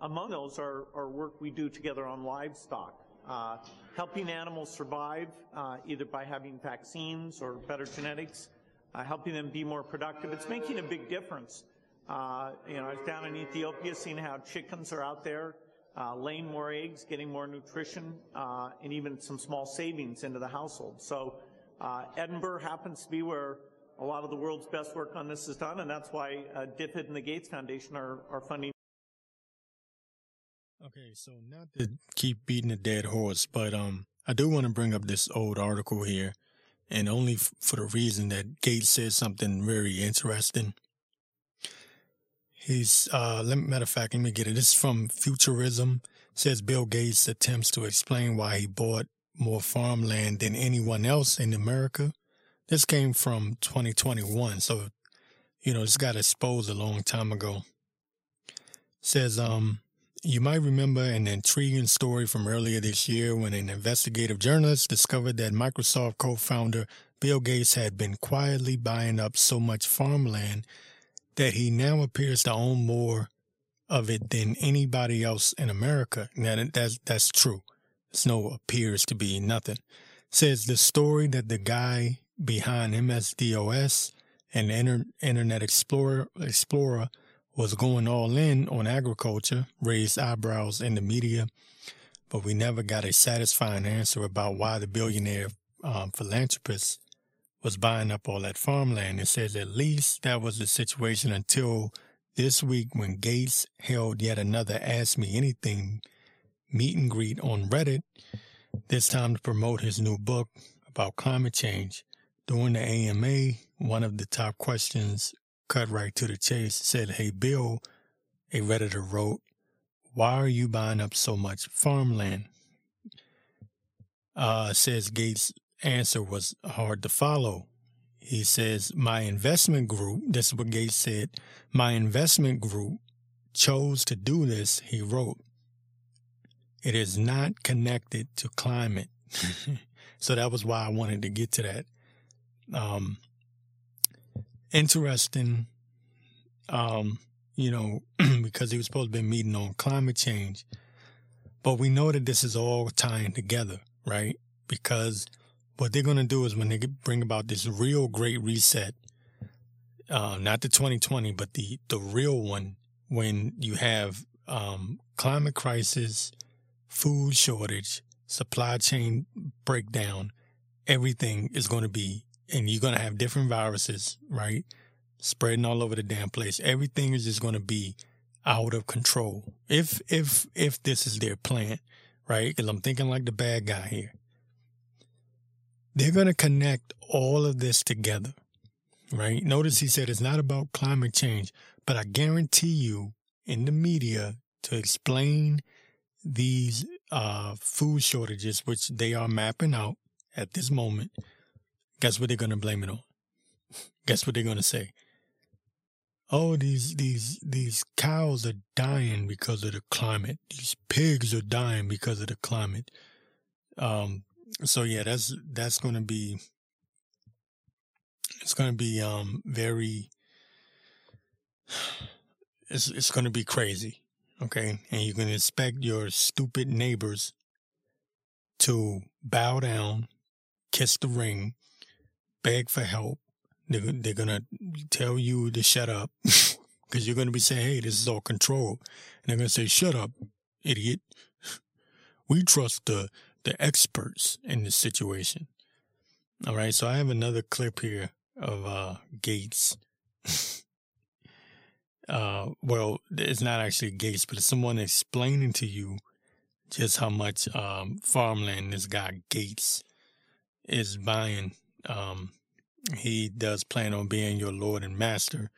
among those are work we do together on livestock, helping animals survive either by having vaccines or better genetics, helping them be more productive. It's making a big difference. You know, I was down in Ethiopia seeing how chickens are out there laying more eggs, getting more nutrition, and even some small savings into the household. So Edinburgh happens to be where a lot of the world's best work on this is done, and that's why DFID and the Gates Foundation are funding. Okay, so not to keep beating a dead horse, but I do want to bring up this old article here, and only for the reason that Gates said something very interesting. He's, matter of fact, let me get it. This is from Futurism. It says Bill Gates attempts to explain why he bought more farmland than anyone else in America. This came from 2021, so, you know, it's got exposed a long time ago. It says, you might remember an intriguing story from earlier this year when an investigative journalist discovered that Microsoft co-founder Bill Gates had been quietly buying up so much farmland that he now appears to own more of it than anybody else in America. Now, that's true. It's no appears to be nothing. It says the story that the guy behind MS-DOS and Internet Explorer was going all in on agriculture raised eyebrows in the media, but we never got a satisfying answer about why the billionaire philanthropist was buying up all that farmland. It says at least that was the situation until this week when Gates held yet another Ask Me Anything meet and greet on Reddit, this time to promote his new book about climate change. During the AMA, one of the top questions cut right to the chase said, "Hey, Bill," a Redditor wrote, "why are you buying up so much farmland?" Says Gates' answer was hard to follow. He says, "My investment group," this is what Gates said, "my investment group chose to do this," he wrote. "It is not connected to climate." So that was why I wanted to get to that. Interesting, you know, because he was supposed to be meeting on climate change, but we know that this is all tying together, right? Because what they're going to do is when they bring about this real great reset, not the 2020, but the real one, when you have climate crisis, food shortage, supply chain breakdown, everything is going to be, and you're going to have different viruses, right, spreading all over the damn place. Everything is just going to be out of control if this is their plan, right? Because I'm thinking like the bad guy here. They're going to connect all of this together, right? Notice he said it's not about climate change, but I guarantee you in the media to explain these food shortages, which they are mapping out at this moment, guess what they're going to blame it on? Guess what they're going to say? Oh, these cows are dying because of the climate. These pigs are dying because of the climate. So yeah, that's going to be, it's going to be very, it's going to be crazy, okay? And you can expect your stupid neighbors to bow down, kiss the ring, beg for help, They're going to tell you to shut up because you're going to be saying, hey, this is all controlled. And they're going to say, shut up, idiot. We trust the experts in this situation. All right. So I have another clip here of Gates. Well, it's not actually Gates, but it's someone explaining to you just how much farmland this guy Gates is buying. He does plan on being your lord and master.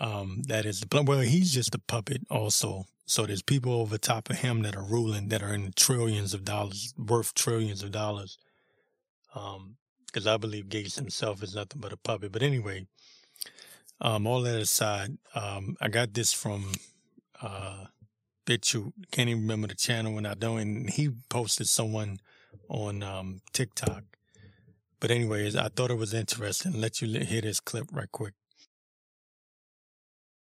That is the well, he's just a puppet also. So there's people over top of him that are ruling, that are in the trillions of dollars, worth trillions of dollars. Because I believe Gates himself is nothing but a puppet. But anyway, all that aside, I got this from BitChute. Can't even remember the channel when I don't. And he posted someone on TikTok. But anyways, I thought it was interesting. Let you hear this clip right quick.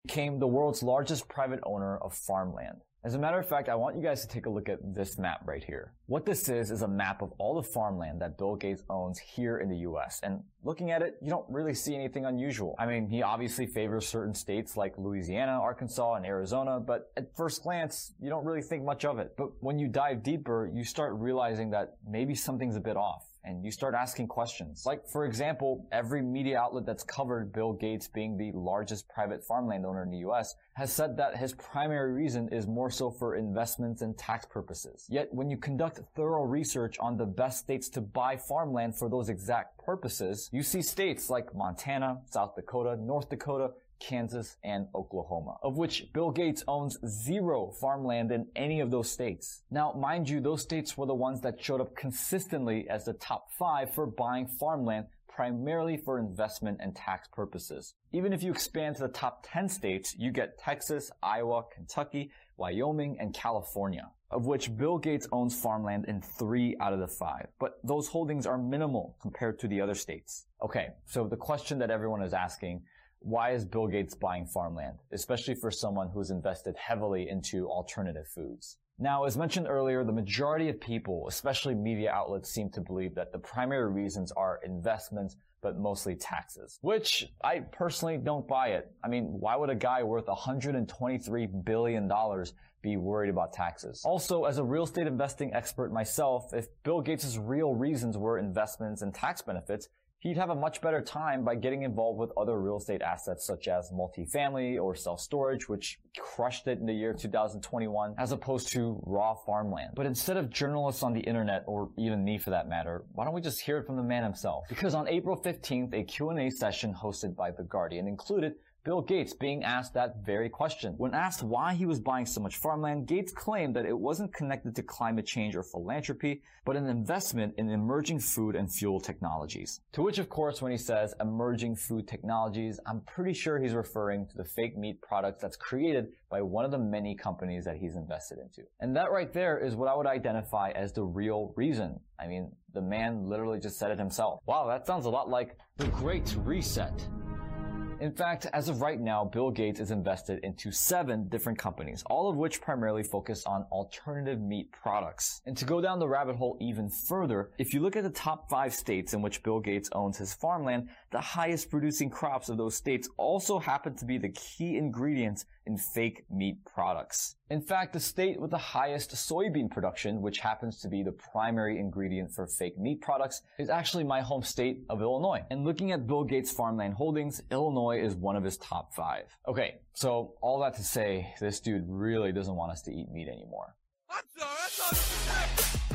Became the world's largest private owner of farmland. As a matter of fact, I want you guys to take a look at this map right here. What this is a map of all the farmland that Bill Gates owns here in the US. And looking at it, you don't really see anything unusual. I mean, he obviously favors certain states like Louisiana, Arkansas, and Arizona, but at first glance, you don't really think much of it. But when you dive deeper, you start realizing that maybe something's a bit off. And you start asking questions. Like, for example, every media outlet that's covered Bill Gates being the largest private farmland owner in the US has said that his primary reason is more so for investments and tax purposes. Yet, when you conduct thorough research on the best states to buy farmland for those exact purposes, you see states like Montana, South Dakota, North Dakota, Kansas, and Oklahoma, of which Bill Gates owns zero farmland in any of those states. Now, mind you, those states were the ones that showed up consistently as the top 5 for buying farmland, primarily for investment and tax purposes. Even if you expand to the top 10 states, you get Texas, Iowa, Kentucky, Wyoming, and California, of which Bill Gates owns farmland in 3 out of the 5. But those holdings are minimal compared to the other states. Okay, so the question that everyone is asking, why is Bill Gates buying farmland, especially for someone who's invested heavily into alternative foods? Now, as mentioned earlier, the majority of people, especially media outlets, seem to believe that the primary reasons are investments, but mostly taxes, which I personally don't buy it. I mean, why would a guy worth $123 billion be worried about taxes? Also, as a real estate investing expert myself, if Bill Gates' real reasons were investments and tax benefits, he'd have a much better time by getting involved with other real estate assets such as multifamily or self-storage, which crushed it in the year 2021, as opposed to raw farmland. But instead of journalists on the internet, or even me for that matter, why don't we just hear it from the man himself? Because on April 15th, a Q&A session hosted by The Guardian included Bill Gates being asked that very question. When asked why he was buying so much farmland, Gates claimed that it wasn't connected to climate change or philanthropy, but an investment in emerging food and fuel technologies. To which, of course, when he says emerging food technologies, I'm pretty sure he's referring to the fake meat product that's created by one of the many companies that he's invested into. And that right there is what I would identify as the real reason. I mean, the man literally just said it himself. Wow, that sounds a lot like the Great Reset. In fact, as of right now, Bill Gates is invested into 7 different companies, all of which primarily focus on alternative meat products. And to go down the rabbit hole even further, if you look at the top 5 states in which Bill Gates owns his farmland, the highest producing crops of those states also happen to be the key ingredients in fake meat products. In fact, the state with the highest soybean production, which happens to be the primary ingredient for fake meat products, is actually my home state of Illinois. And looking at Bill Gates' farmland holdings, Illinois is one of his top 5. Okay, so all that to say, this dude really doesn't want us to eat meat anymore. I'm sorry, I thought